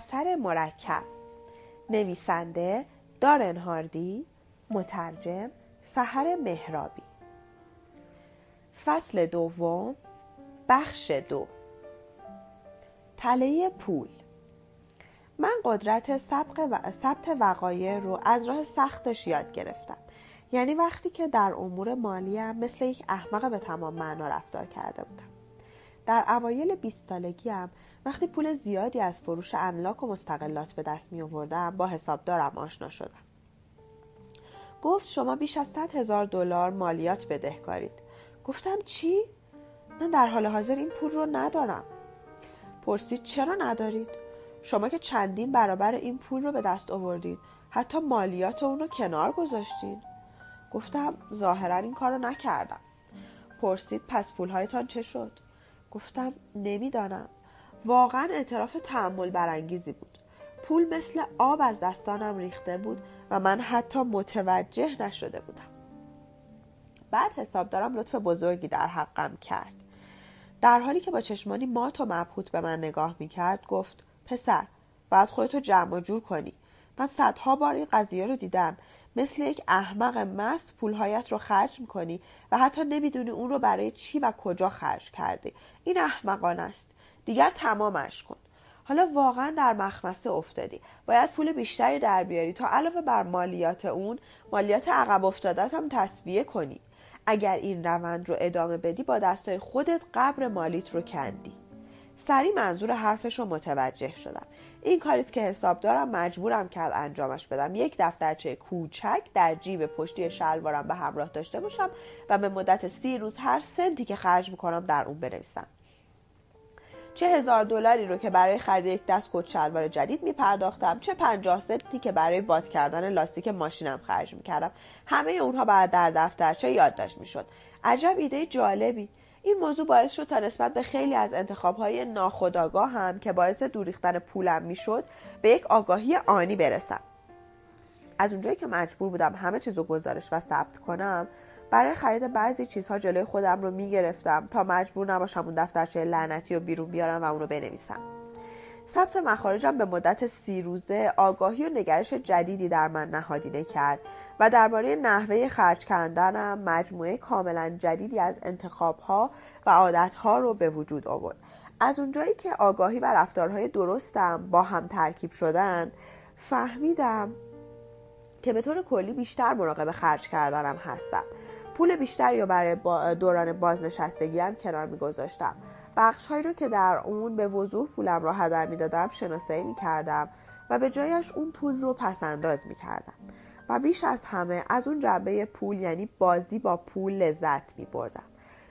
اثر مرکب. نویسنده دارن هاردی، مترجم سحر مهرابی. فصل دوم، بخش 2. تله پول. من قدرت ثبت وقایع رو از راه سختش یاد گرفتم. یعنی وقتی که در امور مالیم مثل یک احمق به تمام معنا رفتار کرده بودم. در اوایل 20 سالگیم وقتی پول زیادی از فروش املاک و مستقلات به دست می آوردم، با حسابدارم آشنا شدم. گفت شما بیش از $100,000 مالیات بدهکارید. گفتم چی؟ من در حال حاضر این پول رو ندارم. پرسید چرا ندارید؟ شما که چندین برابر این پول رو به دست آوردید، حتی مالیات اون رو کنار گذاشتین. گفتم ظاهراً این کار رو نکردم. پرسید پس پولهایتان چه شد؟ گفتم نمیدانم. واقعاً اعتراف تأمل برانگیزی بود. پول مثل آب از دستانم ریخته بود و من حتی متوجه نشده بودم. بعد حسابدارم لطف بزرگی در حقم کرد. در حالی که با چشمانی مات و مبهوت به من نگاه میکرد گفت پسر، باید خودتو جمع و جور کنی. من صدها بار این قضیه رو دیدم. مثل یک احمق مست پولهایت رو خرج میکنی و حتی نمیدونی اون رو برای چی و کجا خرج کردی. این احمقانه است. دیگر تمامش کن. حالا واقعا در مخمسه افتادی. باید پول بیشتری در بیاری تا علاوه بر مالیات اون، مالیات عقب افتادت هم تسویه کنی. اگر این روند رو ادامه بدی، با دستای خودت قبر مالیت رو کندی. سریع منظور حرفش رو متوجه شدم. این کاریست که حسابدارم مجبورم کرد انجامش بدم. یک دفترچه کوچک در جیب پشتی شلوارم به همراه داشته باشم و به مدت 30 روز هر سنتی که خرج میکنم در اون بنویسم. چه $1,000 رو که برای خرید یک دست کت شلوار جدید میپرداختم، چه 50 سنتی که برای باد کردن لاستیک ماشینم خرج میکردم، همه اونها بعد در دفترچه یادداشت میشد. عجب ایده جالبی. این موضوع باعث شد تا نسبت به خیلی از انتخاب‌های ناخودآگاه هم که باعث دور ریختن پولم میشد، به یک آگاهی آنی برسم. از اونجایی که مجبور بودم همه چیزو گزارش و ثبت کنم، برای خرید بعضی چیزها جلوی خودم رو میگرفتم تا مجبور نباشم اون دفترچه لعنتی رو بیرون بیارم و اون رو بنویسم. ثبت مخارجم به مدت 30 روزه آگاهی و نگرش جدیدی در من نهادینه کرد و درباره نحوه خرج کردنم مجموعه کاملا جدیدی از انتخاب‌ها و عادت‌ها رو به وجود آورد. از اونجایی که آگاهی و رفتارهای درستم با هم ترکیب شدن، فهمیدم که به طور کلی بیشتر مراقب خرج کردنم هستم. پول بیشتری رو برای دوران بازنشستگی هم کنار می‌گذاشتم. بخش‌هایی رو که در اون به وضوح پولم را هدر می‌دادم شناسایی می‌کردم و به جایش اون پول رو پس‌انداز می‌کردم. و بیش از همه از اون جنبه پول، یعنی بازی با پول، لذت می بردم.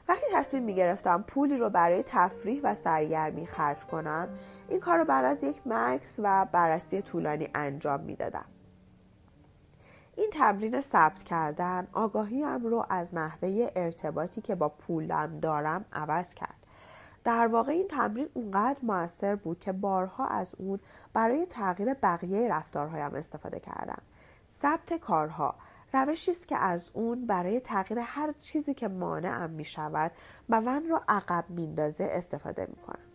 وقتی تصمیم می گرفتم پولی رو برای تفریح و سرگرمی خرج کنم، این کار رو بعد از یک مکث و بررسی طولانی انجام می دادم. این تمرین ثبت کردن آگاهیم رو از نحوه ارتباطی که با پولم دارم عوض کرد. در واقع این تمرین اونقدر موثر بود که بارها از اون برای تغییر بقیه رفتارهایم استفاده کردم. ثبت کارها روشی است که از اون برای تغییر هر چیزی که مانعم می شود و من رو عقب میندازه استفاده می کنم.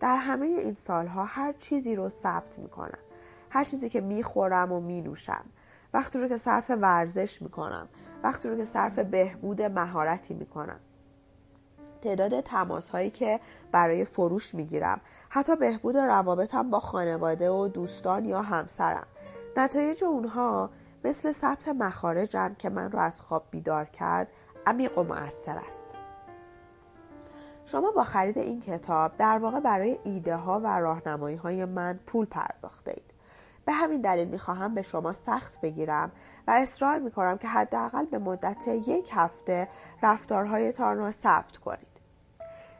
در همه این سالها هر چیزی رو ثبت می کنم. هر چیزی که می خورم و می نوشم، وقتی رو که صرف ورزش می کنم، وقتی رو که صرف بهبود مهارتی می کنم، تعداد تماس هایی که برای فروش می گیرم، حتی بهبود روابطم با خانواده و دوستان یا همسرم. نتایج اونها مثل ثبت مخارجم که من رو از خواب بیدار کرد، عمیق و مؤثر است. شما با خرید این کتاب در واقع برای ایده ها و راهنمایی های من پول پرداخته اید. به همین دلیل میخواهم به شما سخت بگیرم و اصرار میکنم که حداقل به مدت 1 هفته رفتارهایتان را ثبت کنید.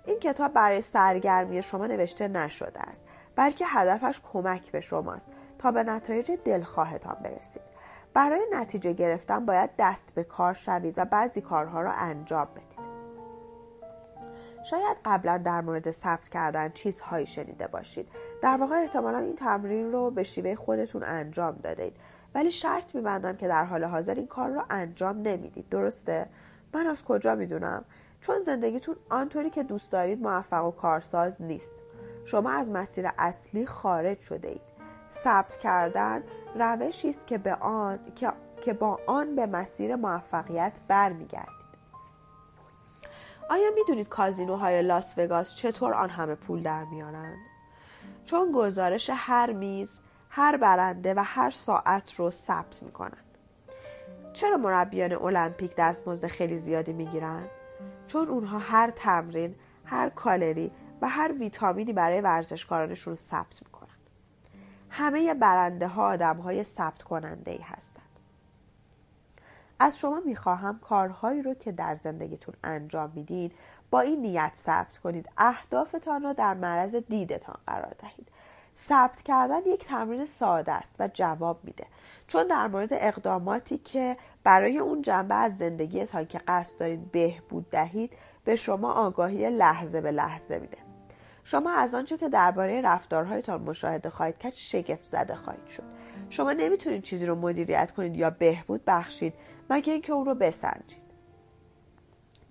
این کتاب برای سرگرمی شما نوشته نشده است، بلکه هدفش کمک به شماست تا به نتایج دلخواهتان برسید. برای نتیجه گرفتن باید دست به کار شوید و بعضی کارها را انجام بدید. شاید قبلا در مورد ثبت کردن چیزهایی شنیده باشید. در واقع احتمالا این تمرین رو به شیوه خودتون انجام دادید، ولی شرط می‌بندم که در حال حاضر این کار را انجام نمیدید. درسته؟ من از کجا میدونم؟ چون زندگیتون آنطوری که دوست دارید موفق و کارساز نیست. شما از مسیر اصلی خارج شده اید. ثبت کردن روشی است که با آن به مسیر موفقیت برمیگردید. آیا میدونید کازینوهای لاس وگاس چطور آن همه پول در میارن؟ چون گزارش هر میز، هر برنده و هر ساعت رو ثبت میکنن. چرا مربیان المپیک دستمزد خیلی زیادی میگیرن؟ چون اونها هر تمرین، هر کالری و هر ویتامینی برای ورزشکارانشون ثبت میکنن. همه برنده ها آدم های ثبت کننده ای هستن. از شما میخواهم کارهایی رو که در زندگیتون انجام میدین با این نیت ثبت کنید. اهدافتان رو در معرض دیدتان قرار دهید. ثبت کردن یک تمرین ساده است و جواب میده، چون در مورد اقداماتی که برای اون جنبه از زندگیتان که قصد دارید بهبود دهید به شما آگاهی لحظه به لحظه میده. شما از آنچه که درباره رفتارهایتان مشاهده خواهید کرد شگفت زده خواهید شد. شما نمیتونید چیزی رو مدیریت کنید یا بهبود بخشید مگر اینکه اون رو بسنجید.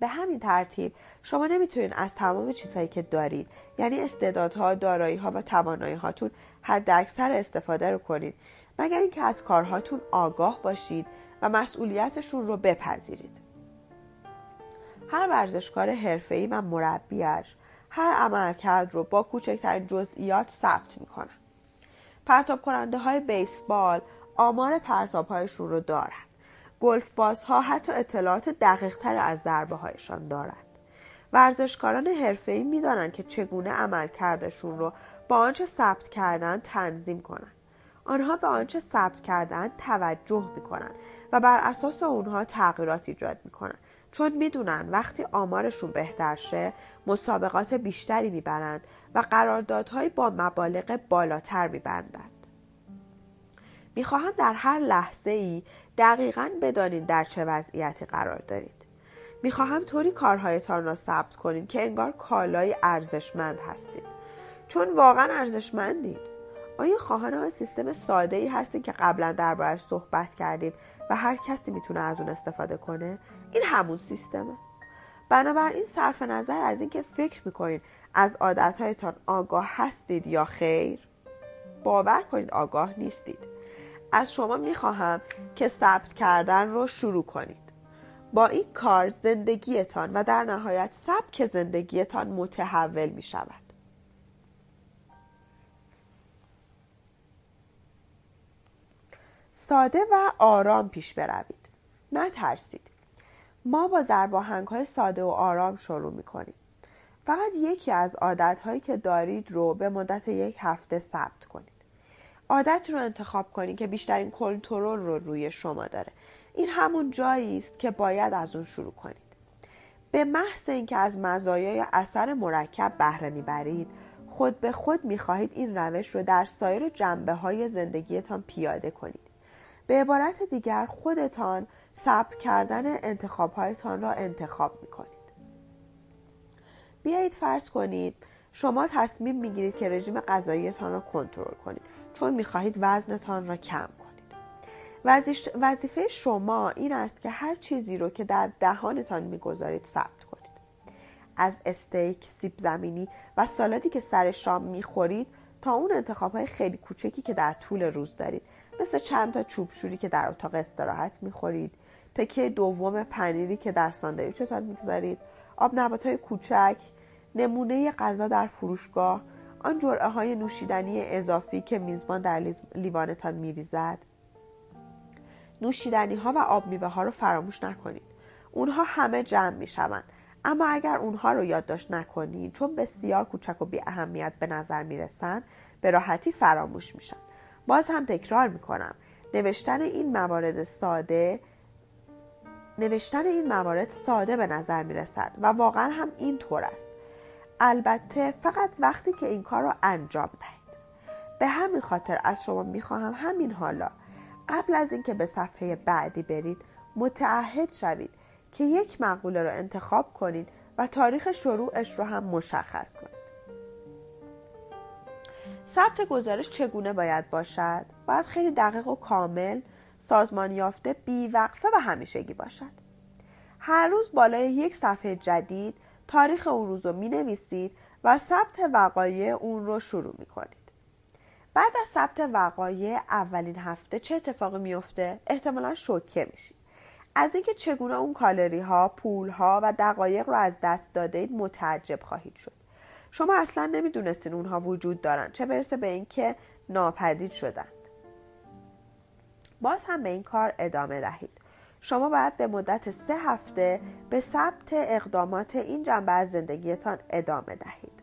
به همین ترتیب شما نمیتونید از تمام چیزهایی که دارید، یعنی استعدادها، دارایی‌ها و توانایی‌هاتون، حداکثر استفاده رو کنید مگر اینکه از کارهاتون آگاه باشید و مسئولیتشون رو بپذیرید. هر ورزشکار حرفه‌ای و مربیش هر عملکرد رو با کوچکترین جزئیات ثبت میکنن. پرتاب کننده های بیسبال آمار پرتاب هایشون رو دارن. گلف بازها حتی اطلاعات دقیق تر از ضربه هایشان دارن. ورزشکاران حرفه‌ای میدانن که چگونه عملکردشون رو با آنچه ثبت کردن تنظیم کنن. آنها به آنچه ثبت کردن توجه میکنن و بر اساس اونها تغییرات ایجاد میکنن، چون میدونن وقتی آمارشون بهتر شه مسابقات بیشتری میبرند و قراردادهای با مبالغ بالاتر میبندند. میخواهم در هر لحظه ای دقیقاً بدانید در چه وضعیتی قرار دارید. میخواهم طوری کارهایتان را ثبت کنید که انگار کالای ارزشمند هستید، چون واقعاً ارزشمندید. آیا خواهان سیستم ساده ای هستید که قبلا دربارش صحبت کردیم و هر کسی میتونه از اون استفاده کنه؟ این همون سیستمه. بنابراین صرف نظر از اینکه فکر میکنید از عادتهایتان آگاه هستید یا خیر، باور کنید آگاه نیستید. از شما میخواهم که ثبت کردن رو شروع کنید. با این کار زندگیتان و در نهایت سبک زندگیتان متحول میشود. ساده و آرام پیش بروید. نترسید. ما با ضرباهنگ‌های ساده و آرام شروع می‌کنیم. فقط یکی از عادت‌هایی که دارید رو به مدت یک هفته ثبت کنید. عادت رو انتخاب کنید که بیشترین کنترل رو روی شما داره. این همون جایی است که باید از اون شروع کنید. به محض اینکه از مزایای اثر مرکب بهره می‌برید، خود به خود می‌خواهید این روش رو در سایر جنبه‌های زندگیتان پیاده کنید. به عبارت دیگر خودتان ثبت کردن انتخاب‌هایتان را انتخاب می‌کنید. بیایید فرض کنید شما تصمیم می‌گیرید که رژیم غذاییتان را کنترل کنید، چون می‌خواهید وزنتان را کم کنید. وظیفه شما این است که هر چیزی را که در دهانتان می‌گذارید ثبت کنید. از استیک، سیب زمینی و سالادی که سر شام می‌خورید تا اون انتخاب‌های خیلی کوچکی که در طول روز دارید، مثل چند تا چوبشوری که در اتاق استراحت میخورید، تکه دوم پنیری که در ساندویچتان میگذارید، آب نباتهای کوچک، نمونه غذا در فروشگاه، آن جرعه های نوشیدنی اضافی که میزبان در لیوانتان میریزد. نوشیدنی ها و آب میوه ها رو فراموش نکنید. اونها همه جمع میشوند، اما اگر اونها رو یادداشت نکنید چون بسیار کوچک و بی اهمیت به نظر میرسن، به راحتی فراموش میشن. باز هم تکرار میکنم، نوشتن این موارد ساده به نظر میرسد و واقعا هم این طور است، البته فقط وقتی که این کار را انجام دهید. به همین خاطر از شما میخواهم همین حالا قبل از اینکه به صفحه بعدی برید متعهد شوید که یک مقوله را انتخاب کنید و تاریخ شروعش را هم مشخص کنید. ثبت گزارش چگونه باید باشد؟ باید خیلی دقیق و کامل، سازمان یافته، بیوقفه و همیشگی باشد. هر روز بالای یک صفحه جدید تاریخ اون روز رو می نویسید و ثبت وقایع اون رو شروع میکنید. بعد از ثبت وقایع اولین هفته چه اتفاقی میفته؟ احتمالاً شوکه میشید. از اینکه چگونه اون کالری ها، پول ها و دقایق رو از دست داده اید متعجب خواهید شد. شما اصلاً نمیدونستین اونها وجود دارن، چه برسه به اینکه ناپدید شدن. باز هم به این کار ادامه دهید. شما باید به مدت 3 هفته به ثبت اقدامات این جنبه از زندگیتان ادامه دهید.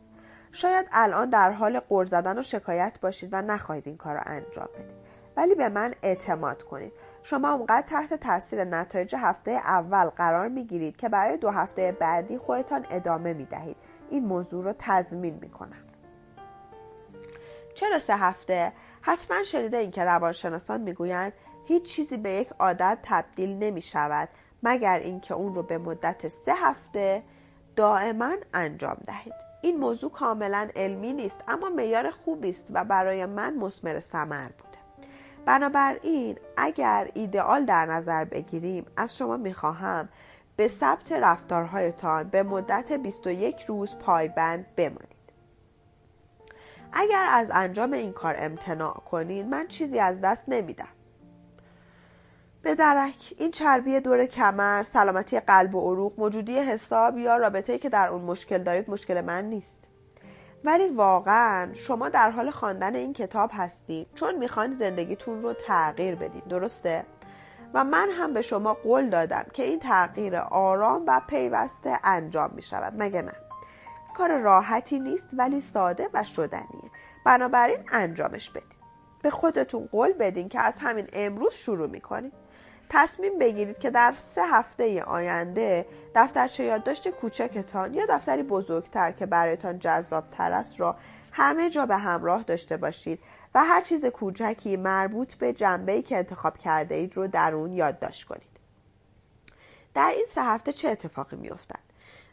شاید الان در حال غر زدن و شکایت باشید و نخواهید این کار رو انجام بدید. ولی به من اعتماد کنید. شما اونقدر تحت تاثیر نتایج هفته اول قرار میگیرید که برای 2 هفته بعدی خودتان ادامه میدهید. این موضوع رو تضمین میکنم. چرا 3 هفته؟ حتما شنیده این که روانشناسان میگویند هیچ چیزی به یک عادت تبدیل نمی شود مگر اینکه اون رو به مدت 3 هفته دائما انجام دهید. این موضوع کاملا علمی نیست، اما معیار خوبی است و برای من مثمر ثمر بوده. بنابراین اگر ایدئال در نظر بگیریم، از شما میخواهم به ثبت رفتارهایتان به مدت 21 روز پایبند بمانید. اگر از انجام این کار امتناع کنید، من چیزی از دست نمیدم. به درک این چربی دور کمر، سلامتی قلب و عروق، موجودی حساب یا رابطه‌ای که در اون مشکل دارید مشکل من نیست. ولی واقعا شما در حال خواندن این کتاب هستید چون میخواین زندگیتون رو تغییر بدید، درسته؟ و من هم به شما قول دادم که این تغییر آرام و پیوسته انجام میشود، مگه نه؟ کار راحتی نیست ولی ساده و شدنیه. بنابراین انجامش بدید. به خودتون قول بدین که از همین امروز شروع میکنید. تصمیم بگیرید که در 3 هفته آینده دفترچه یادداشت کوچکتان یا دفتری بزرگتر که برایتان جذاب‌تر است را همه جا به همراه داشته باشید و هر چیز کوچکی مربوط به جنبه‌ای که انتخاب کرده اید رو در اون یادداشت کنید. در این 3 هفته چه اتفاقی می‌افتد؟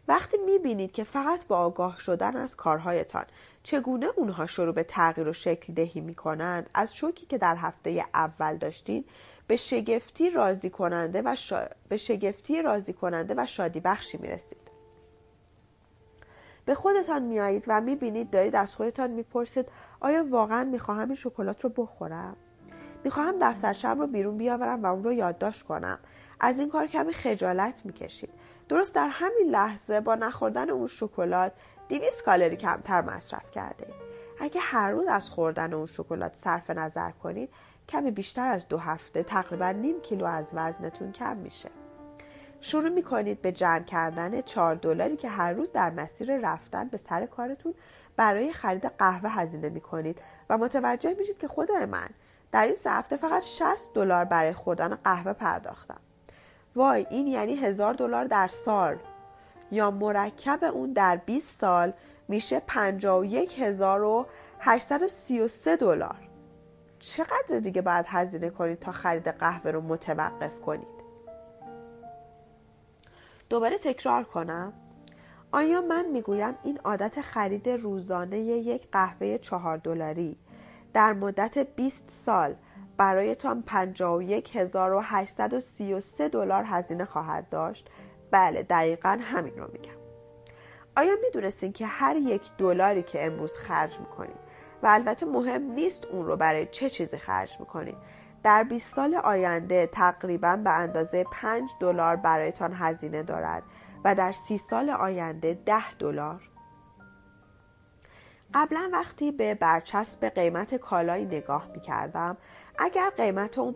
وقتی می‌بینید که فقط با آگاه شدن از کارهایتان چگونه اونها شروع به تغییر و شکل دهی می‌کنند، از شوکی که در هفته اول داشتین به شگفتی راضی کننده و شادی بخشی میرسید. به خودتان میایید و میبینید دارید از خودتان میپرسید آیا واقعا میخواهم این شکلات رو بخورم؟ میخواهم دفترچه‌ام رو بیرون بیاورم و اون رو یادداشت کنم. از این کار کمی خجالت میکشید. درست در همین لحظه با نخوردن اون شکلات 200 کالری کمتر مصرف کردید. اگه هر روز از خوردن اون شکلات صرف نظر کنید، کمی بیشتر از 2 هفته تقریبا نیم کیلو از وزنتون کم میشه. شروع میکنید به جمع کردن $4 که هر روز در مسیر رفتن به سر کارتون برای خرید قهوه هزینه میکنید و متوجه میشید که خدای من در این 3 هفته فقط $60 برای خوردن قهوه پرداختم. وای، این یعنی $1000 در سال، یا مرکب اون در 20 سال میشه $51,833. چقدر دیگه باید هزینه کنید تا خرید قهوه رو متوقف کنید؟ دوباره تکرار کنم. آیا من میگویم این عادت خرید روزانه یک قهوه $4 در مدت 20 سال برایتان $51,833 هزینه خواهد داشت؟ بله، دقیقاً همین رو میگم. آیا میدونستین که هر $1 که امروز خرج میکنید، و البته مهم نیست اون رو برای چه چیزی خرج میکنید، در 20 سال آینده تقریباً به اندازه $5 برایتان هزینه دارد و در 30 سال آینده $10؟ قبلا وقتی به برچسب قیمت کالایی نگاه میکردم، اگر قیمت اون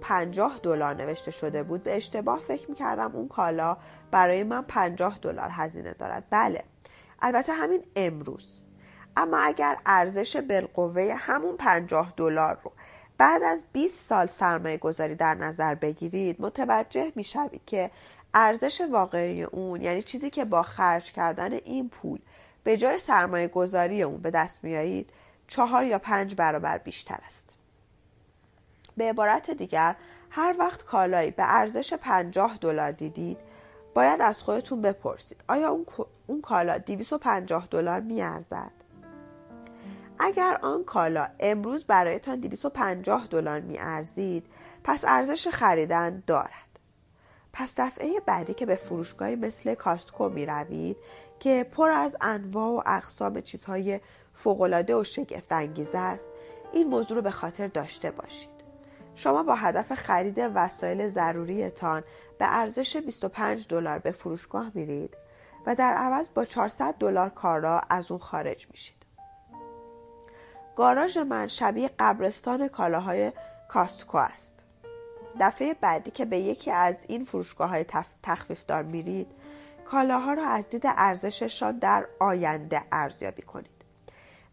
$50 نوشته شده بود، به اشتباه فکر میکردم اون کالا برای من $50 هزینه دارد. بله، البته همین امروز. اما اگر ارزش بالقوه همون $50 رو بعد از 20 سال سرمایه گذاری در نظر بگیرید، متوجه می شوید که ارزش واقعی اون، یعنی چیزی که با خرج کردن این پول به جای سرمایه گذاری اون به دست می آیید، 4 یا 5 برابر بیشتر است. به عبارت دیگر، هر وقت کالایی به ارزش $50 دیدید، باید از خودتون بپرسید آیا اون کالا $250 می ارزد؟ اگر آن کالا امروز برایتان $250 می ارزید، پس ارزش خریدن دارد. پس دفعه بعدی که به فروشگاهی مثل کاستکو می روید که پر از انواع و اقسام چیزهای فوق‌العاده و شگفت انگیز است، این موضوع رو به خاطر داشته باشید. شما با هدف خرید وسایل ضروریتان به ارزش 25 دلار به فروشگاه میرید و در عوض با 400 دلار کارا از اون خارج میشید. گاراژ من شبیه قبرستان کالاهای کاستکو است. دفعه بعدی که به یکی از این فروشگاه‌های تخفیفدار میرید، کالاها را از دید ارزششان در آینده ارزیابی کنید.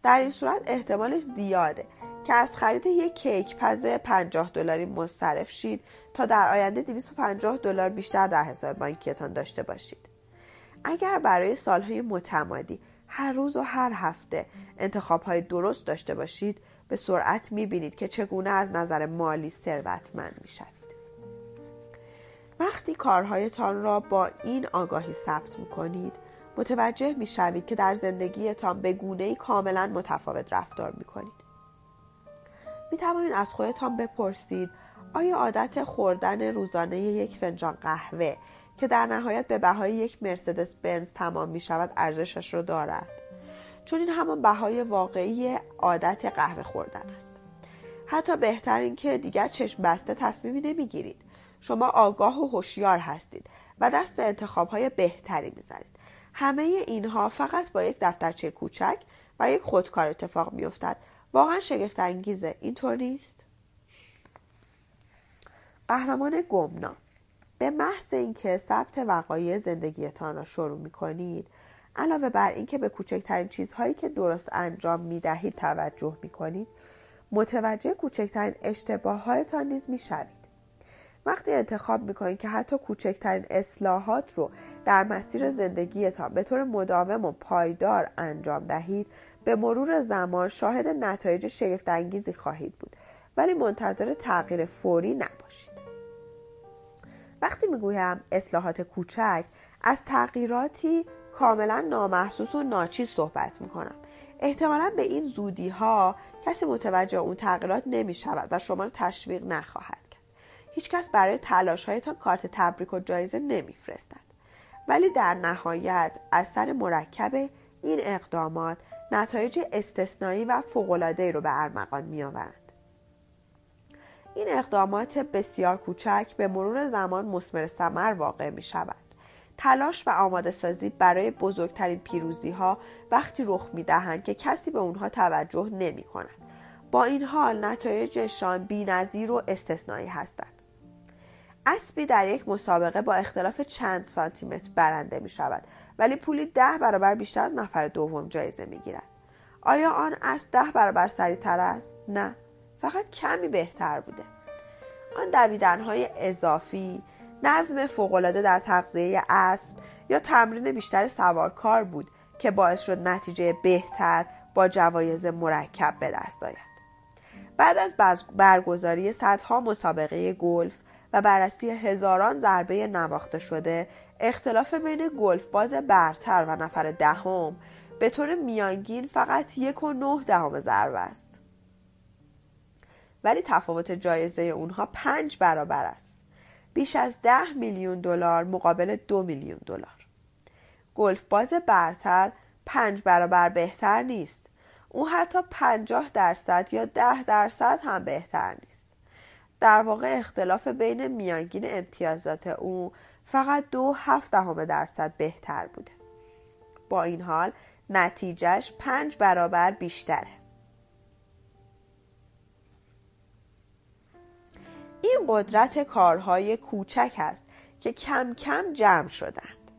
در این صورت احتمالش زیاده که از خرید یک کیک پز 50 دلاری مصرف شید تا در آینده 250 دلار بیشتر در حساب بانکیتان داشته باشید. اگر برای سالهای متمادی هر روز و هر هفته انتخاب‌های درست داشته باشید، به سرعت می‌بینید که چگونه از نظر مالی ثروتمند می‌شوید. وقتی کارهایتان را با این آگاهی ثبت می‌کنید، متوجه می‌شوید که در زندگیتان به گونه‌ای کاملاً متفاوت رفتار می‌کنید. می‌توانید از خودتان بپرسید آیا عادت خوردن روزانه یک فنجان قهوه که در نهایت به بهای یک مرسدس بنز تمام می‌شود ارزشش را دارد؟ چون این همان بهای واقعی عادت قهوه خوردن است. حتی بهتر این که دیگر چشم بسته تصمیمی نمی‌گیرید. شما آگاه و هوشیار هستید و دست به انتخاب‌های بهتری می‌زنید. همه اینها فقط با یک دفترچه کوچک و یک خودکار اتفاق می‌افتد. واقعا شگفت انگیزه، اینطور نیست؟ قهرمان گمنام. به محض اینکه ثبت وقایع زندگیتان را شروع می‌کنید، علاوه بر اینکه به کوچکترین چیزهایی که درست انجام می‌دهید توجه می‌کنید، متوجه کوچکترین اشتباهاتتان نیز می‌شوید. وقتی انتخاب می‌کنید که حتی کوچکترین اصلاحات رو در مسیر زندگیتان به طور مداوم و پایدار انجام دهید، به مرور زمان شاهد نتایج شگفت‌انگیزی خواهید بود، ولی منتظر تغییر فوری نباشید. وقتی میگویم اصلاحات کوچک، از تغییراتی کاملا نامحسوس و ناچیز صحبت میکنم. احتمالا به این زودی ها کسی متوجه اون تغییرات نمیشود و شما را تشویق نخواهد کرد. هیچ کس برای تلاش هایتان کارت تبریک و جایزه نمیفرستند. ولی در نهایت اثر مرکب این اقدامات نتایج استثنایی و فوق‌العاده‌ای رو به ارمغان می‌آورند. این اقدامات بسیار کوچک به مرور زمان مثمر ثمر واقع می‌شوند. تلاش و آماده‌سازی برای بزرگترین پیروزی‌ها وقتی رخ می‌دهند که کسی به اونها توجه نمی‌کند. با این حال نتایجشان بی‌نظیر و استثنایی هستند. اسبی در یک مسابقه با اختلاف چند سانتیمتر برنده می‌شود، ولی پولی 10 برابر بیشتر از نفر دوم جایزه میگیرد. آیا آن اسب 10 برابر سریعتر است؟ نه، فقط کمی بهتر بوده. آن دویدن‌های اضافی، نظم فوق‌العاده در تغذیه اسب یا تمرین بیشتر سوارکار بود که باعث شد نتیجه بهتر با جوایز مرکب به دست آید. بعد از برگزاری صدها مسابقه گلف و بررسی هزاران ضربه نواخته شده، اختلاف بین گلف باز برتر و نفر دهم به طور میانگین فقط 1.9 ضربه است، ولی تفاوت جایزه اونها 5 برابر است. بیش از 10 میلیون دلار مقابل 2 میلیون دلار. گلف باز برتر 5 برابر بهتر نیست. او حتی 50% یا 10% هم بهتر نیست. در واقع اختلاف بین میانگین امتیازات او فقط 0.7% بهتر بوده. با این حال نتیجهش 5 برابر بیشتره. این قدرت کارهای کوچک است که کم کم جمع شدند.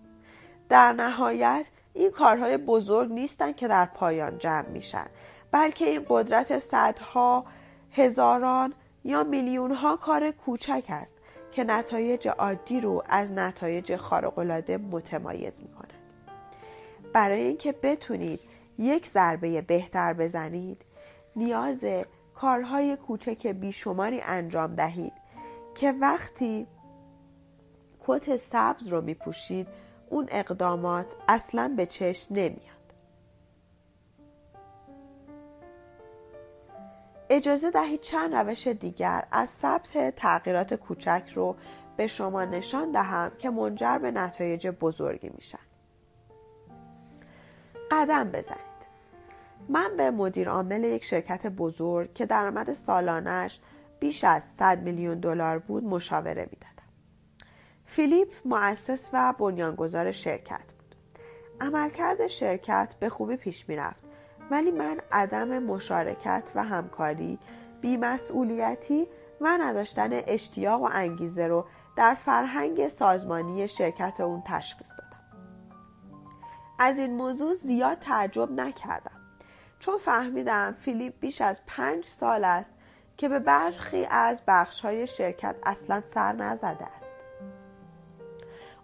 در نهایت این کارهای بزرگ نیستند که در پایان جمع میشن، بلکه این قدرت صدها، هزاران یا میلیونها کار کوچک است که نتایج عادی رو از نتایج خارق‌العاده متمایز می‌کند. برای اینکه بتونید یک ضربه بهتر بزنید، نیاز کارهای کوچک بیشماری انجام دهید که وقتی کت سبز رو می‌پوشید، اون اقدامات اصلاً به چشم نمیاد. اجازه دهید چند روش دیگر از ثبت تغییرات کوچک رو به شما نشان دهم که منجر به نتایج بزرگی میشن. قدم بزنید. من به مدیر عامل یک شرکت بزرگ که درآمد سالانش بیش از 100 میلیون دلار بود مشاوره میدادم. فیلیپ مؤسس و بنیانگذار شرکت بود. عملکرد شرکت به خوبی پیش میرفت، ولی من عدم مشارکت و همکاری، بی‌مسئولیتی و نداشتن اشتیاق و انگیزه رو در فرهنگ سازمانی شرکت اون تشخیص دادم. از این موضوع زیاد تعجب نکردم، چون فهمیدم فیلیپ بیش از 5 سال است که به برخی از بخش‌های شرکت اصلاً سر نزده است.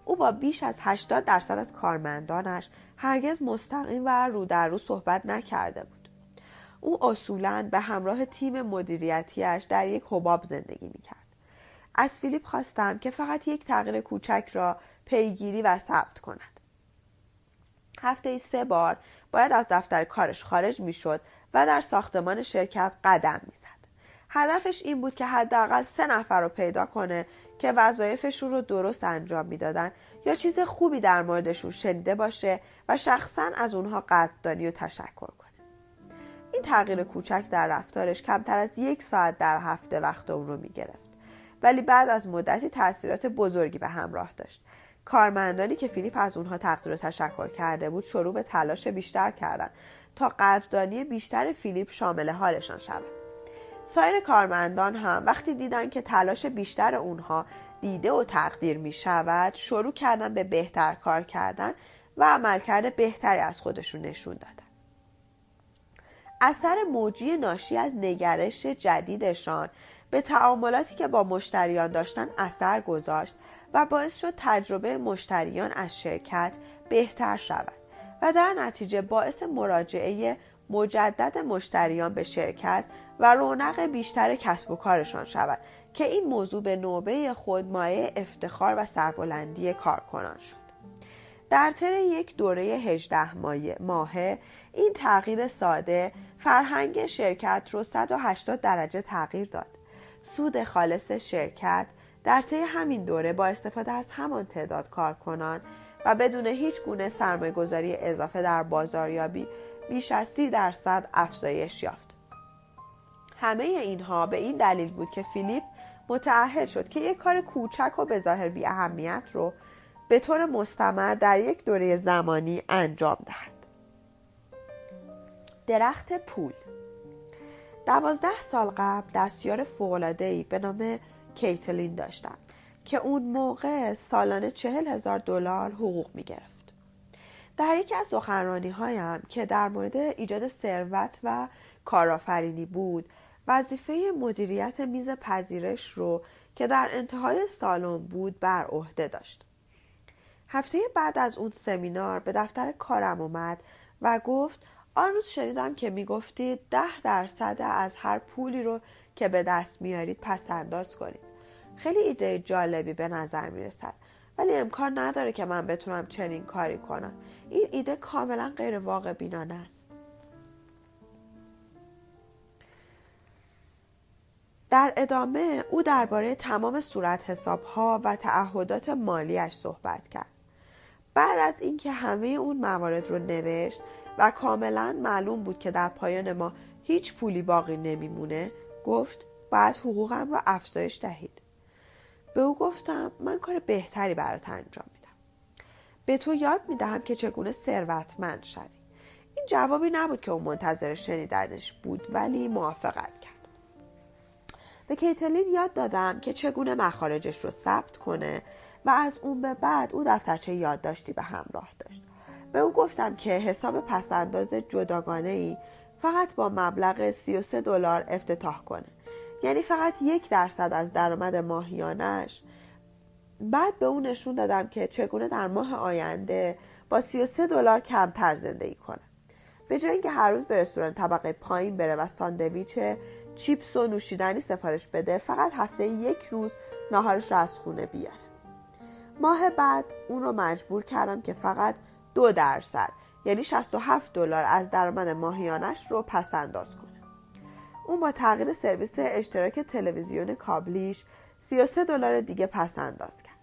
او با بیش از 80% از کارمندانش هرگز مستقیم و رو در رو صحبت نکرده بود. او اصولاً به همراه تیم مدیریتیش در یک حباب زندگی می‌کرد. از فیلیپ خواستم که فقط یک تغییر کوچک را پیگیری و ثبت کند. هفته‌ای 3 بار باید از دفتر کارش خارج میشد و در ساختمان شرکت قدم میزد. هدفش این بود که حداقل 3 نفر رو پیدا کنه که وظایفشون رو درست انجام میدادن یا چیز خوبی در موردشون شنیده باشه و شخصا از اونها قدردانی و تشکر کنه. این تغییر کوچک در رفتارش کمتر از 1 ساعت در هفته وقت اون رو میگرفت، ولی بعد از مدتی تأثیرات بزرگی به همراه داشت. کارمندانی که فیلیپ از اونها تقدیر و تشکر کرده بود شروع به تلاش بیشتر کردند تا قدردانی بیشتر فیلیپ شامل حالشان شود. سایر کارمندان هم وقتی دیدند که تلاش بیشتر اونها دیده و تقدیر می شود شروع کردن به بهتر کار کردن و عملکرد بهتری از خودشون نشون دادن. اثر موجی ناشی از نگرش جدیدشان به تعاملاتی که با مشتریان داشتن اثر گذاشت و باعث شد تجربه مشتریان از شرکت بهتر شود و در نتیجه باعث مراجعه مجدد مشتریان به شرکت و رونق بیشتر کسب و کارشان شود که این موضوع به نوبه خود مایه افتخار و سربلندی کارکنان شد. در طی یک دوره 18 ماهه این تغییر ساده فرهنگ شرکت رو 180 درجه تغییر داد. سود خالص شرکت در طی همین دوره با استفاده از همان تعداد کارکنان و بدون هیچ گونه سرمایه‌گذاری اضافه در بازاریابی بیش از 30% افزایش یافت. همه اینها به این دلیل بود که فیلیپ متعهد شد که یک کار کوچک و به ظاهر بی اهمیت رو به طور مستمر در یک دوره زمانی انجام دهد. درخت پول. 12 سال قبل دستیار فوق‌العاده‌ای به نام کیتلین داشتم که اون موقع سالانه $40,000 حقوق می گرفت. در یکی از سخنرانی هایم که در مورد ایجاد ثروت و کارآفرینی بود، وظیفه مدیریت میز پذیرش رو که در انتهای سالن بود بر عهده داشت. هفته بعد از اون سمینار به دفتر کارم اومد و گفت آن روز شنیدم که می گفتید 10% از هر پولی رو که به دست میارید پس انداز کنید. خیلی ایده جالبی به نظر میرسد، ولی امکان نداره که من بتونم چنین کاری کنم. این ایده کاملا غیر واقع بینانه است. در ادامه او درباره تمام صورت حساب‌ها و تعهدات مالیش صحبت کرد. بعد از اینکه همه اون موارد رو نوشت و کاملا معلوم بود که در پایان ما هیچ پولی باقی نمیمونه، گفت باید حقوقم را افزایش دهید. به او گفتم من کار بهتری برات انجام میدم. به تو یاد میدهم که چگونه ثروتمند شوی. این جوابی نبود که او منتظر شنیدنش بود، ولی موافقت کرد. به کیتلین یاد دادم که چگونه مخارجش رو ثبت کنه و از اون به بعد او دفترچه یادداشتی به همراه داشت. به او گفتم که حساب پس‌انداز جداگانه‌ای فقط با مبلغ $33 افتتاح کنه، یعنی فقط 1% از درآمد ماهیانش. بعد به اون نشون دادم که چگونه در ماه آینده با $33 کمتر زندگی کنه. به جای اینکه هر روز به رستوران طبقه پایین بره و ساندویچ چیپس و نوشیدنی سفارش بده، فقط هفته 1 روز ناهارش رو از خونه بیاره. ماه بعد اون رو مجبور کردم که فقط 2%، یعنی $67 از درآمد ماهیانش رو پس انداز کنه. اون با تغییر سرویس اشتراک تلویزیون کابلیش $33 دیگه پسنداز کرد.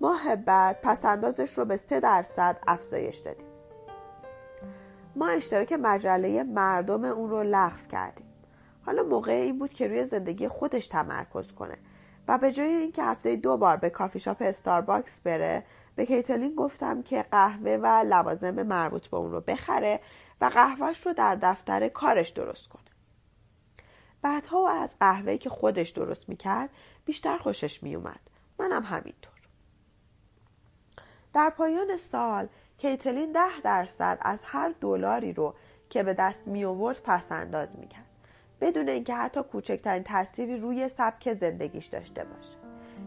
ماه بعد پسندازش رو به 3% افزایش دادیم. ما اشتراک مجله مردم اون رو لغو کردیم. حالا موقع این بود که روی زندگی خودش تمرکز کنه و به جای اینکه هفته 2 بار به کافی شاپ استارباکس بره، به کیتلین گفتم که قهوه و لوازم مربوط به اون رو بخره و قهوهش رو در دفتر کارش درست کنه. بعدها و از قهوهی که خودش درست میکرد بیشتر خوشش میومد. منم همینطور. در پایان سال کیتلین 10% از هر $1 رو که به دست می آورد پس انداز می کرد، بدون اینکه حتی کوچکترین تأثیری روی سبک زندگیش داشته باشه.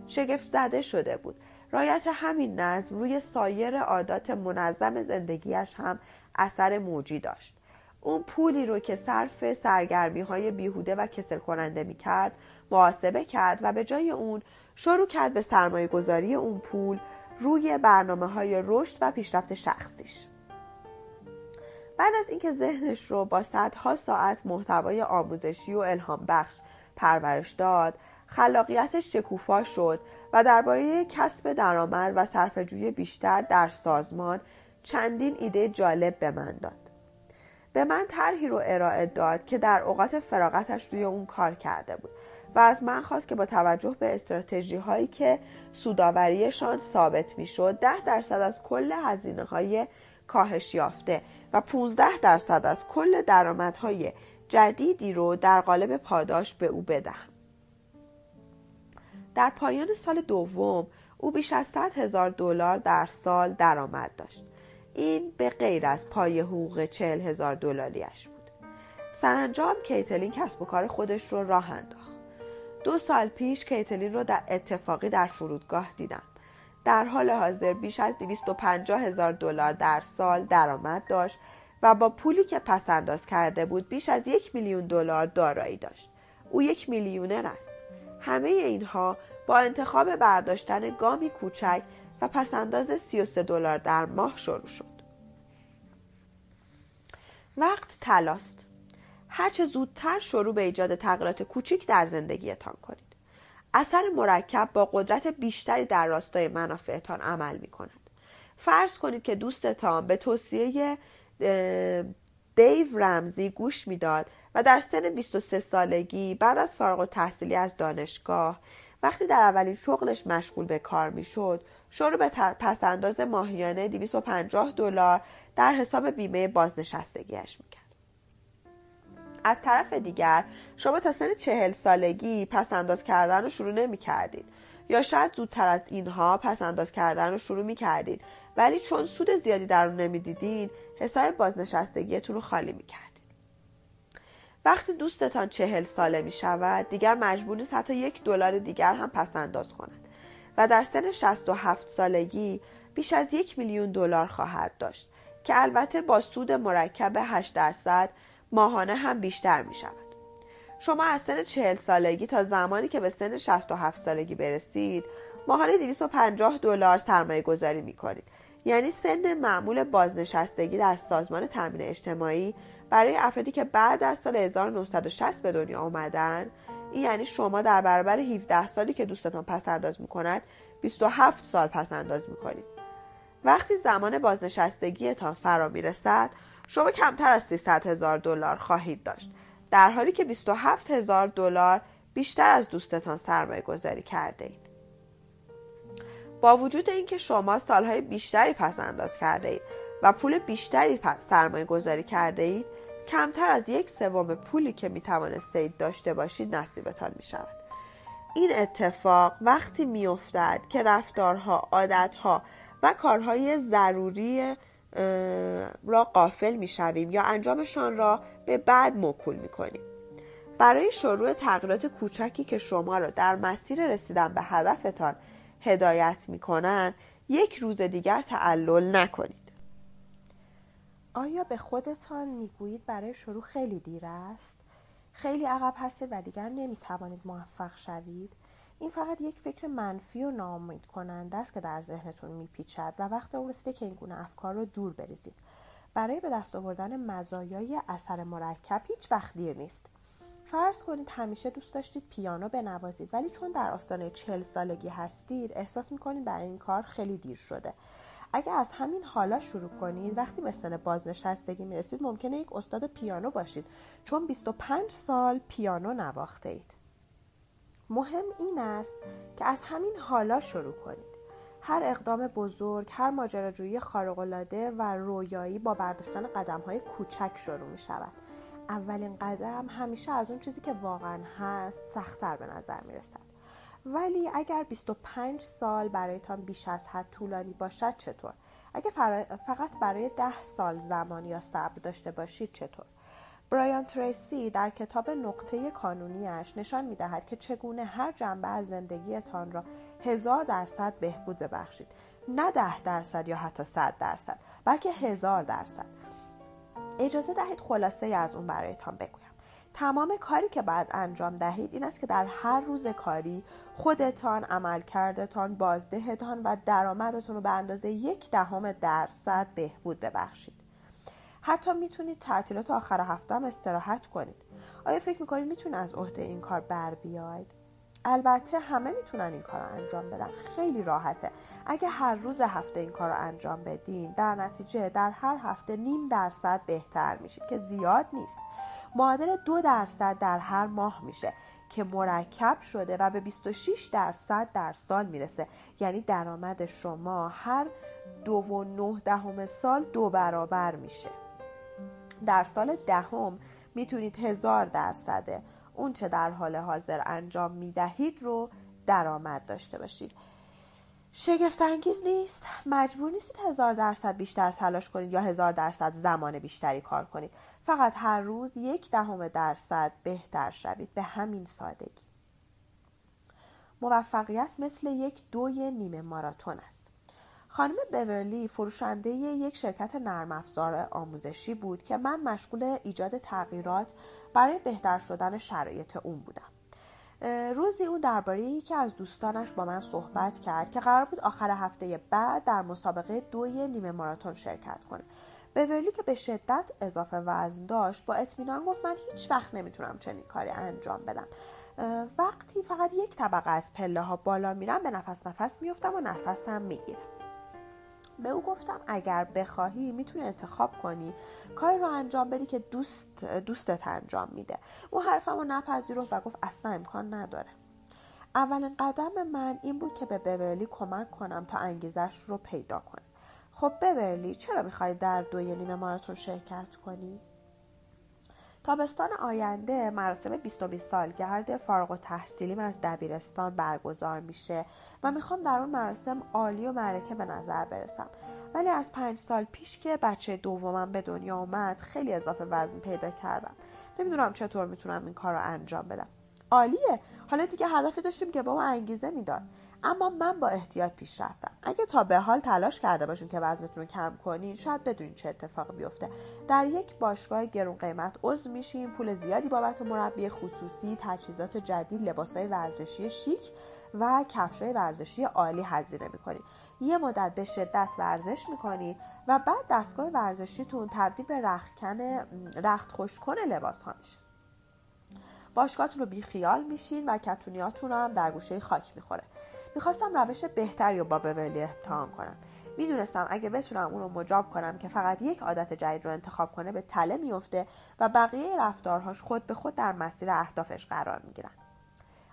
شگفت زده شده بود. رعایت همین نظم روی سایر عادات منظم زندگیش هم اثر موجی داشت. اون پولی رو که صرف سرگرمی‌های بیهوده و کسل کننده می کرد محاسبه کرد و به جای اون شروع کرد به سرمایه گذاری اون پول روی برنامه‌های رشد و پیشرفت شخصیش. بعد از اینکه ذهنش رو با صدها ساعت محتوای آموزشی و الهام بخش پرورش داد، خلاقیتش شکوفا شد و درباره کسب درآمد و صرفه‌جویی بیشتر در سازمان چندین ایده جالب به من داد. به من طرحی رو ارائه داد که در اوقات فراغتش روی اون کار کرده بود و از من خواست که با توجه به استراتژی‌هایی که سودآوریشان ثابت می‌شد 10% از کل هزینه‌های کاهش یافته و 15% از کل درآمدهای جدیدی رو در قالب پاداش به او بدهم. در پایان سال دوم او بیش از $100,000 در سال درآمد داشت. این به غیر از پای حقوق $40,000 بود. سرانجام کیتلین کسب و کار خودش رو راه انداخت. 2 سال پیش کیتلین رو در اتفاقی در فرودگاه دیدم. در حال حاضر بیش از $250,000 در سال درآمد داشت و با پولی که پس انداز کرده بود بیش از $1,000,000 دارایی داشت. او 1 میلیونر است. همه اینها با انتخاب برداشتن گامی کوچک و پس انداز $33 در ماه شروع شد. وقت تلاست. هرچه زودتر شروع به ایجاد تغییرات کوچک در زندگیتان کنید. اثر مرکب با قدرت بیشتری در راستای منافعتان عمل می کند. فرض کنید که دوستتان به توصیه دیو رمزی گوش می داد و در سن 23 سالگی بعد از فارغ التحصیلی از دانشگاه وقتی در اولین شغلش مشغول به کار می شد شروع به پسنداز ماهیانه $250 در حساب بیمه بازنشستگیش می کرد. از طرف دیگر شما تا سن 40 سالگی پس انداز کردن رو شروع نمی کردید یا شاید زودتر از اینها پس انداز کردن رو شروع می کردید، ولی چون سود زیادی در اون نمی دیدین حساب بازنشستگیتون رو خالی می کردید. وقتی دوستتان 40 ساله می شود دیگر مجبور نیست حتی $1 دیگر هم پس انداز کند و در سن 67 سالگی بیش از $1,000,000 خواهد داشت که البته با سود مرکب 8% ماهانه هم بیشتر می شود. شما از سن 40 سالگی تا زمانی که به سن 67 سالگی برسید ماهانه $250 سرمایه گذاری می کنید. یعنی سن معمول بازنشستگی در سازمان تامین اجتماعی برای افرادی که بعد از سال 1960 به دنیا آمدن، این یعنی شما در برابر 17 سالی که دوستتان پس انداز می کند 27 سال پس انداز می کنید. وقتی زمان بازنشستگیتان فرا می رسد شما کمتر از $300,000 خواهید داشت، در حالی که $27,000 بیشتر از دوستتان سرمایه گذاری کرده اید. با وجود اینکه شما سالهای بیشتری پس انداز کرده اید و پول بیشتری سرمایه گذاری کرده اید، کمتر از 1/3 پولی که می توانستید داشته باشید نصیبتان می شود. این اتفاق وقتی می افتد که رفتارها، عادتها و کارهای ضروری را غافل میشویم یا انجامشان را به بعد موکول میکنیم. برای شروع تغییرات کوچکی که شما را در مسیر رسیدن به هدفتان هدایت میکنند 1 روز دیگر تعلل نکنید. آیا به خودتان میگویید برای شروع خیلی دیر است؟ خیلی عقب هستید و دیگر نمیتوانید موفق شوید؟ این فقط یک فکر منفی و ناامید کننده است که در ذهنتون میپیچد و وقت اون رسیده که این گونه افکار رو دور بریزید. برای به دست آوردن مزایای اثر مرکب هیچ وقت دیر نیست. فرض کنید همیشه دوست داشتید پیانو بنوازید، ولی چون در آستانه 40 سالگی هستید احساس میکنید برای این کار خیلی دیر شده. اگه از همین حالا شروع کنید، وقتی به سن بازنشستگی میرسید ممکنه یک استاد پیانو باشید، چون 25 سال پیانو نواخته اید. مهم این است که از همین حالا شروع کنید. هر اقدام بزرگ، هر ماجراجویی خارق‌العاده و رویایی با برداشتن قدم‌های کوچک شروع می‌شود. اولین قدم همیشه از اون چیزی که واقعاً هست سخت‌تر به نظر می‌رسد. ولی اگر 25 سال برایتان بیش از حد طولانی باشد چطور؟ اگر فقط برای 10 سال زمان یا صبر داشته باشید چطور؟ برایان تریسی در کتاب نقطه کانونیش نشان می‌دهد که چگونه هر جنبه از زندگیتان را 1000% بهبود ببخشید. نه 10% یا حتی 100%، بلکه 1000%. اجازه دهید خلاصه از اون برایتان بگویم. تمام کاری که باید انجام دهید این است که در هر روز کاری خودتان، عملکردتان، بازدهتان و درآمدتان رو به اندازه 0.1% بهبود ببخشید. حتی میتونید تعطیلات آخر هفته هم استراحت کنید. آیا فکر میکنید میتونید از عهده این کار بر بیاید؟ البته همه میتونن این کار رو انجام بدن. خیلی راحته. اگه هر روز هفته این کار رو انجام بدین، در نتیجه در هر هفته 0.5% بهتر میشید که زیاد نیست. معادل 2% در هر ماه میشه که مرکب شده و به 26% در سال میرسه. یعنی درآمد شما هر 2.9 سال 2 برابر میشه. در سال 10 میتونید 1000% اون چه در حال حاضر انجام میدهید رو درآمد داشته باشید. شگفت انگیز نیست؟ مجبور نیستید 1000% بیشتر تلاش کنید یا 1000% زمان بیشتری کار کنید. فقط هر روز 0.1% بهتر شوید. به همین سادگی. موفقیت مثل یک دوی نیمه ماراتون است. خانم بیورلی فروشنده یک شرکت نرم افزار آموزشی بود که من مشغول ایجاد تغییرات برای بهتر شدن شرایط اون بودم. روزی اون درباره یکی از دوستانش با من صحبت کرد که قرار بود آخر هفته بعد در مسابقه 2 نیمه ماراتن شرکت کنه. بیورلی که به شدت اضافه وزن داشت با اطمینان گفت من هیچ وقت نمیتونم چنین کاری انجام بدم. وقتی فقط 1 طبقه از پله ها بالا میرم به نفس میافتم و نفسم میگیره. به او گفتم اگر بخواهی میتونی انتخاب کنی کاری رو انجام بدی که دوستت انجام میده. او حرفمو نپذیرفت و گفت اصلا امکان نداره. اولین قدم من این بود که به بیورلی کمک کنم تا انگیزش رو پیدا کنه. خب بیورلی چرا میخوای در 2 نیمه ماراتن شرکت کنی؟ تابستان آینده مراسم 20 سالگرد فارغ التحصیلیم از دبیرستان برگزار میشه و میخوام در اون مراسم عالی و معرکه به نظر برسم. ولی از 5 سال پیش که بچه دومم به دنیا اومد خیلی اضافه وزن پیدا کردم. نمیدونم چطور میتونم این کار رو انجام بدم. عالیه. حالا دیگه هدفی داشتیم که بابا انگیزه میداد. اما من با احتیاط پیش رفتم. اگه تا به حال تلاش کرده باشین که وزنتون رو کم کنین، شاید بدونین چه اتفاقی بیفته. در یک باشگاه گرون قیمت عضو میشین، پول زیادی بابت مربی خصوصی، تجهیزات جدید، لباسای ورزشی شیک و کفشای ورزشی عالی هزینه میکنین. یه مدت به شدت ورزش میکنین و بعد دستگاه ورزشیتون تبدیل به رخت خشک‌کن لباس‌ها میشه. باشگاهتون رو بیخیال میشین و کتونیاتون هم در گوشه خاک میخوره. میخواستم روش بهتری رو با بیورلی امتحان کنم. میدونستم اگه بتونم اون رو مجاب کنم که فقط 1 عادت جدید رو انتخاب کنه به تله میفته و بقیه رفتارهاش خود به خود در مسیر اهدافش قرار میگیرن.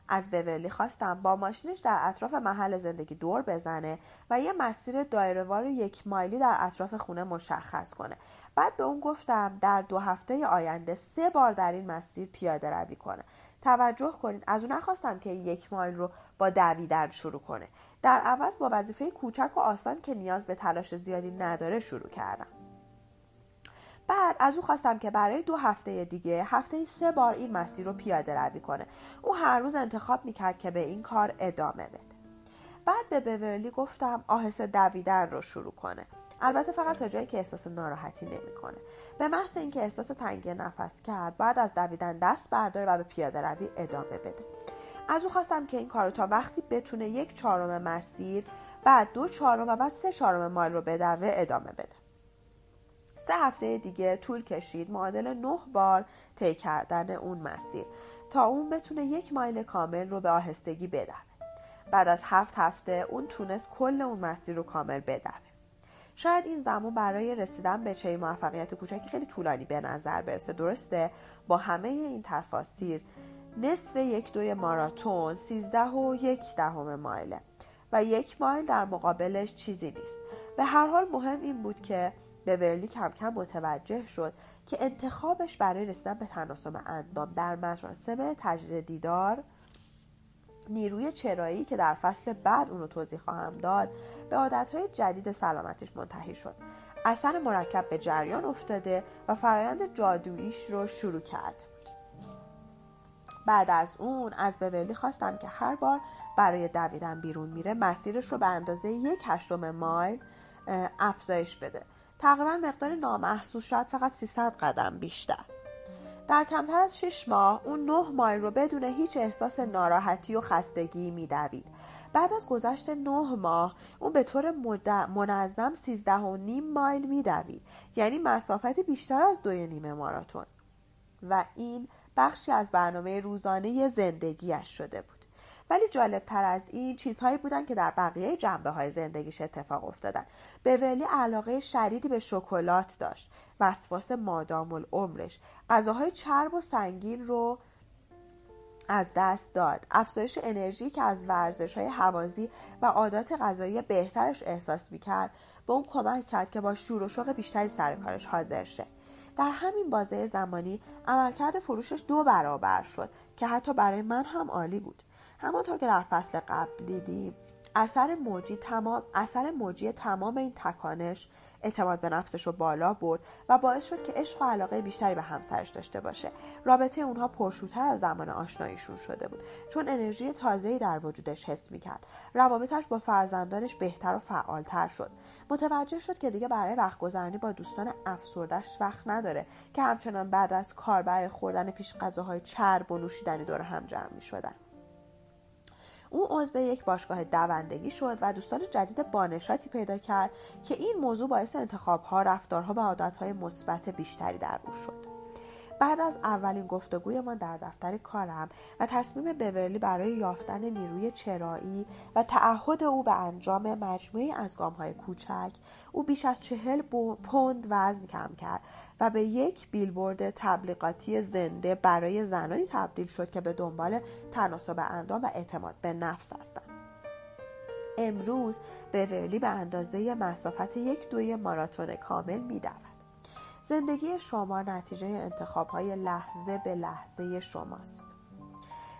از بیورلی خواستم با ماشینش در اطراف محل زندگی دور بزنه و یه مسیر دایره‌وار 1 مایلی در اطراف خونه مشخص کنه. بعد به اون گفتم در 2 هفته آینده 3 بار در این مسیر پیاده روی کنه. توجه کنید از اون نخواستم که 1 مایل رو با دویدن شروع کنه. در عوض با وظیفه کوچک و آسان که نیاز به تلاش زیادی نداره شروع کردم. بعد از او خواستم که برای 2 هفته دیگه هفته‌ای 3 بار این مسیر رو پیاده روی کنه. او هر روز انتخاب میکرد که به این کار ادامه بده. بعد به بیورلی گفتم آهسته دویدن رو شروع کنه. البته فقط تا جایی که احساس ناراحتی نمی‌کنه. به محض اینکه احساس تنگی نفس کرد، بعد از دویدن دست برداره و به پیاده روی ادامه بده. از او خواستم که این کارو تا وقتی بتونه 1/4 مسیر، بعد 2/4 و بعد 3/4 مایل رو بدوه ادامه بده. 3 هفته دیگه طول کشید، معادل 9 بار طی کردن اون مسیر تا اون بتونه 1 مایل کامل رو به آهستگی بدوه. بعد از 7 هفته اون تونست کل اون مسیر رو کامل بدوه. شاید این زمان برای رسیدن به چه موفقیت کوچکی خیلی طولانی به نظر برسه، درسته؟ با همه این تفاصیل نصف 1/2 ماراتون 13.1 مایله و 1 مایل در مقابلش چیزی نیست. به هر حال مهم این بود که بیورلی کم کم متوجه شد که انتخابش برای رسیدن به تناسب اندام در مراسم تجدید دیدار، نیروی چرایی که در فصل بعد اونو توضیح خواهم داد، به عادتهای جدید سلامتیش منتهی شد. اثر مرکب به جریان افتاده و فرایند جادوییش رو شروع کرد. بعد از اون از بیورلی خواستم که هر بار برای دویدن بیرون میره مسیرش رو به اندازه 1/8 مایل افزایش بده، تقریبا مقدار نامحسوس، شاید فقط 300 قدم بیشتر. در کمتر از 6 ماه اون 9 مایل رو بدون هیچ احساس ناراحتی و خستگی میدوید. بعد از گذشت 9 ماه اون به طور منظم 13.5 مایل میدوید، یعنی مسافت بیشتر از 2.5 ماراتون، و این بخشی از برنامه روزانه زندگیش شده بود. ولی جالبتر از این چیزهایی بودن که در بقیه جنبه‌های زندگیش اتفاق افتادن. بیورلی علاقه شدیدی به شکلات داشت، وسواس مادام العمرش، غذاهای چرب و سنگین رو از دست داد، افزایش انرژی که از ورزش‌های هوازی و عادات غذایی بهترش احساس می‌کرد، به اون کمک کرد که با شور و شوق بیشتری سر کارش حاضر شه. در همین بازه زمانی عملکرد فروشش 2 برابر شد که حتی برای من هم عالی بود. همانطور که در فصل قبل دیدیم، اثر موجی تمام این تکانش اعتماد به نفسش رو بالا برد و باعث شد که عشق و علاقه بیشتری به همسرش داشته باشه. رابطه اونها پرشورتر از زمان آشناییشون شده بود، چون انرژی تازه‌ای در وجودش حس می‌کرد. روابطش با فرزندانش بهتر و فعالتر شد. متوجه شد که دیگه برای وقت گذرانی با دوستان افسرده‌اش وقت نداره که همچنان بعد از کار برای خوردن پیش غذاهای چرب و نوشیدنی دور هم جمع می‌شدن. او عضو یک باشگاه دوندگی شد و دوستان جدید بانشاتی پیدا کرد که این موضوع باعث انتخاب‌ها، رفتارها و عادات‌های مثبت بیشتری در او شد. بعد از اولین گفتگوی ما در دفتر کارم و تصمیم بیورلی برای یافتن نیروی چرایی و تعهد او به انجام مجموعی از گام‌های کوچک، او بیش از 40 پوند وزن کم کرد و به یک بیلبورد تبلیغاتی زنده برای زنانی تبدیل شد که به دنبال تناسب اندام و اعتماد به نفس هستند. امروز بیورلی به اندازه مسافت 1/2 ماراتون کامل می‌دود. زندگی شما نتیجه انتخاب‌های لحظه به لحظه شماست.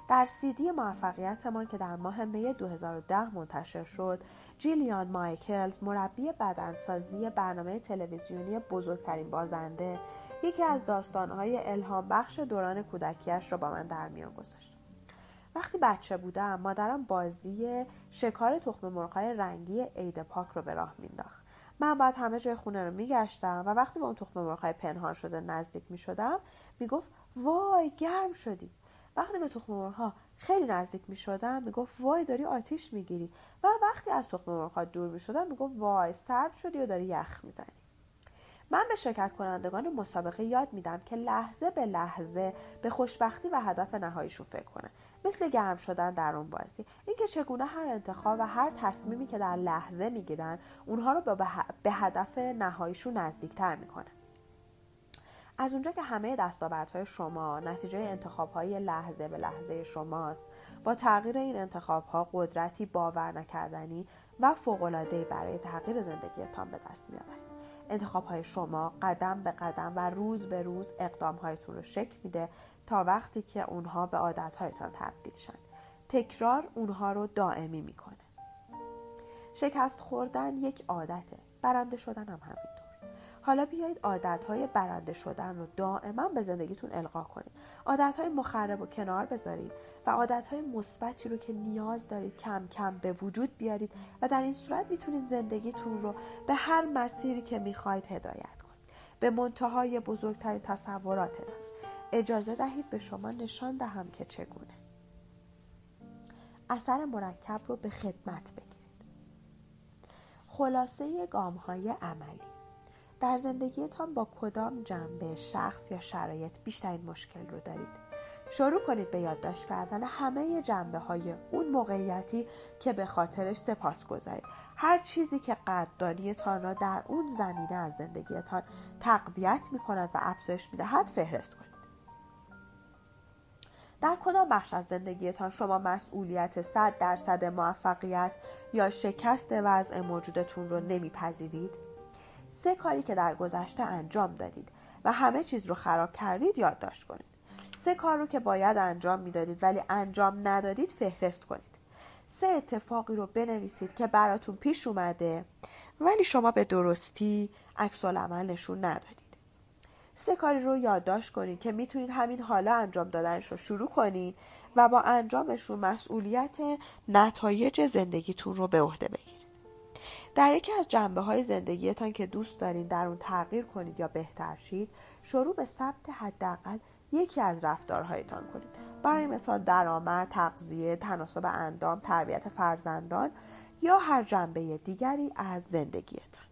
در CD موفقیتمان که در ماه می 2010 منتشر شد، جیلیان مایکلز، مربی بدنسازی برنامه تلویزیونی بزرگترین بازنده، یکی از داستان‌های الهام بخش دوران کودکیش را با من در میان گذاشت. وقتی بچه بودم، مادرم بازی شکار تخم مرغ‌های رنگی عید پاک رو به راه مینداخت. من بعد همه جای خونه رو میگشتم و وقتی به اون تخم مرغ‌های پنهان شده نزدیک میشدم، میگفت وای گرم شدی. وقتی به تخم مرغ‌ها خیلی نزدیک میشدم، میگفت وای داری آتیش میگیری. و وقتی از تخم مرغ‌ها دور میشدم، میگفت وای سرد شدی و داری یخ میزنی. من به شرکت کنندگان مسابقه یاد میدم که لحظه به لحظه به خوشبختی و هدف نهاییشون فکر کنن، مثل گرم شدن در اون بازی. اینکه چگونه هر انتخاب و هر تصمیمی که در لحظه میگیرن اونها رو به هدف نهاییشون نزدیکتر میکنن. از اونجا که همه دستاوردهای شما نتیجه انتخابهای لحظه به لحظه شماست، با تغییر این انتخابها قدرتی باور نکردنی و فوق‌العاده‌ای برای تغییر زندگیتان به دست میآورید. انتخاب‌های شما قدم به قدم و روز به روز اقدام‌هایتون رو شکل میده تا وقتی که اونها به عادت‌هایتان تبدیل شن. تکرار اونها رو دائمی میکنه. شکست خوردن یک عادته، برنده شدن هم همینطور. حالا بیایید عادت‌های برنده شدن رو دائما به زندگیتون القا کنید. عادت‌های مخرب رو کنار بذارید و عادت‌های مثبتی رو که نیاز دارید کم کم به وجود بیارید و در این صورت میتونید زندگیتون رو به هر مسیری که میخواید هدایت کنید، به منتهای بزرگترین تصوراتتان. اجازه دهید به شما نشان دهم که چگونه. اثر مرکب رو به خدمت بگیرید. خلاصه گام‌های عملی: در زندگیتان با کدام جنبه، شخص یا شرایط بیشترین مشکل رو دارید؟ شروع کنید به یادداشت کردن همه جنبه‌های اون موقعیتی که به خاطرش سپاسگزارید. هر چیزی که قدردانی‌تان را در اون زمینه از زندگیتان تقویت می‌کند و افزایش می‌دهد فهرست کنید. در کدام بخش از زندگیتان شما مسئولیت 100% موفقیت یا شکست وضع موجودتون رو نمیپذیرید؟ 3 کاری که در گذشته انجام دادید و همه چیز رو خراب کردید یادداشت کنید. 3 کار رو که باید انجام میدادید ولی انجام ندادید فهرست کنید. 3 اتفاقی رو بنویسید که براتون پیش اومده ولی شما به درستی عکس‌العمل نشون ندادید. 3 کاری رو یادداشت کنید که میتونید همین حالا انجام دادنش رو شروع کنید و با انجامش رو مسئولیت نتایج زندگیتون رو به عهده بگیرید. در یکی از جنبه‌های زندگیتان که دوست دارین در اون تغییر کنید یا بهتر شید، شروع به ثبت حداقل یکی از رفتارهایتان کنید. برای مثال درآمد، تغذیه، تناسب اندام، تربیت فرزندان یا هر جنبه دیگری از زندگیتان.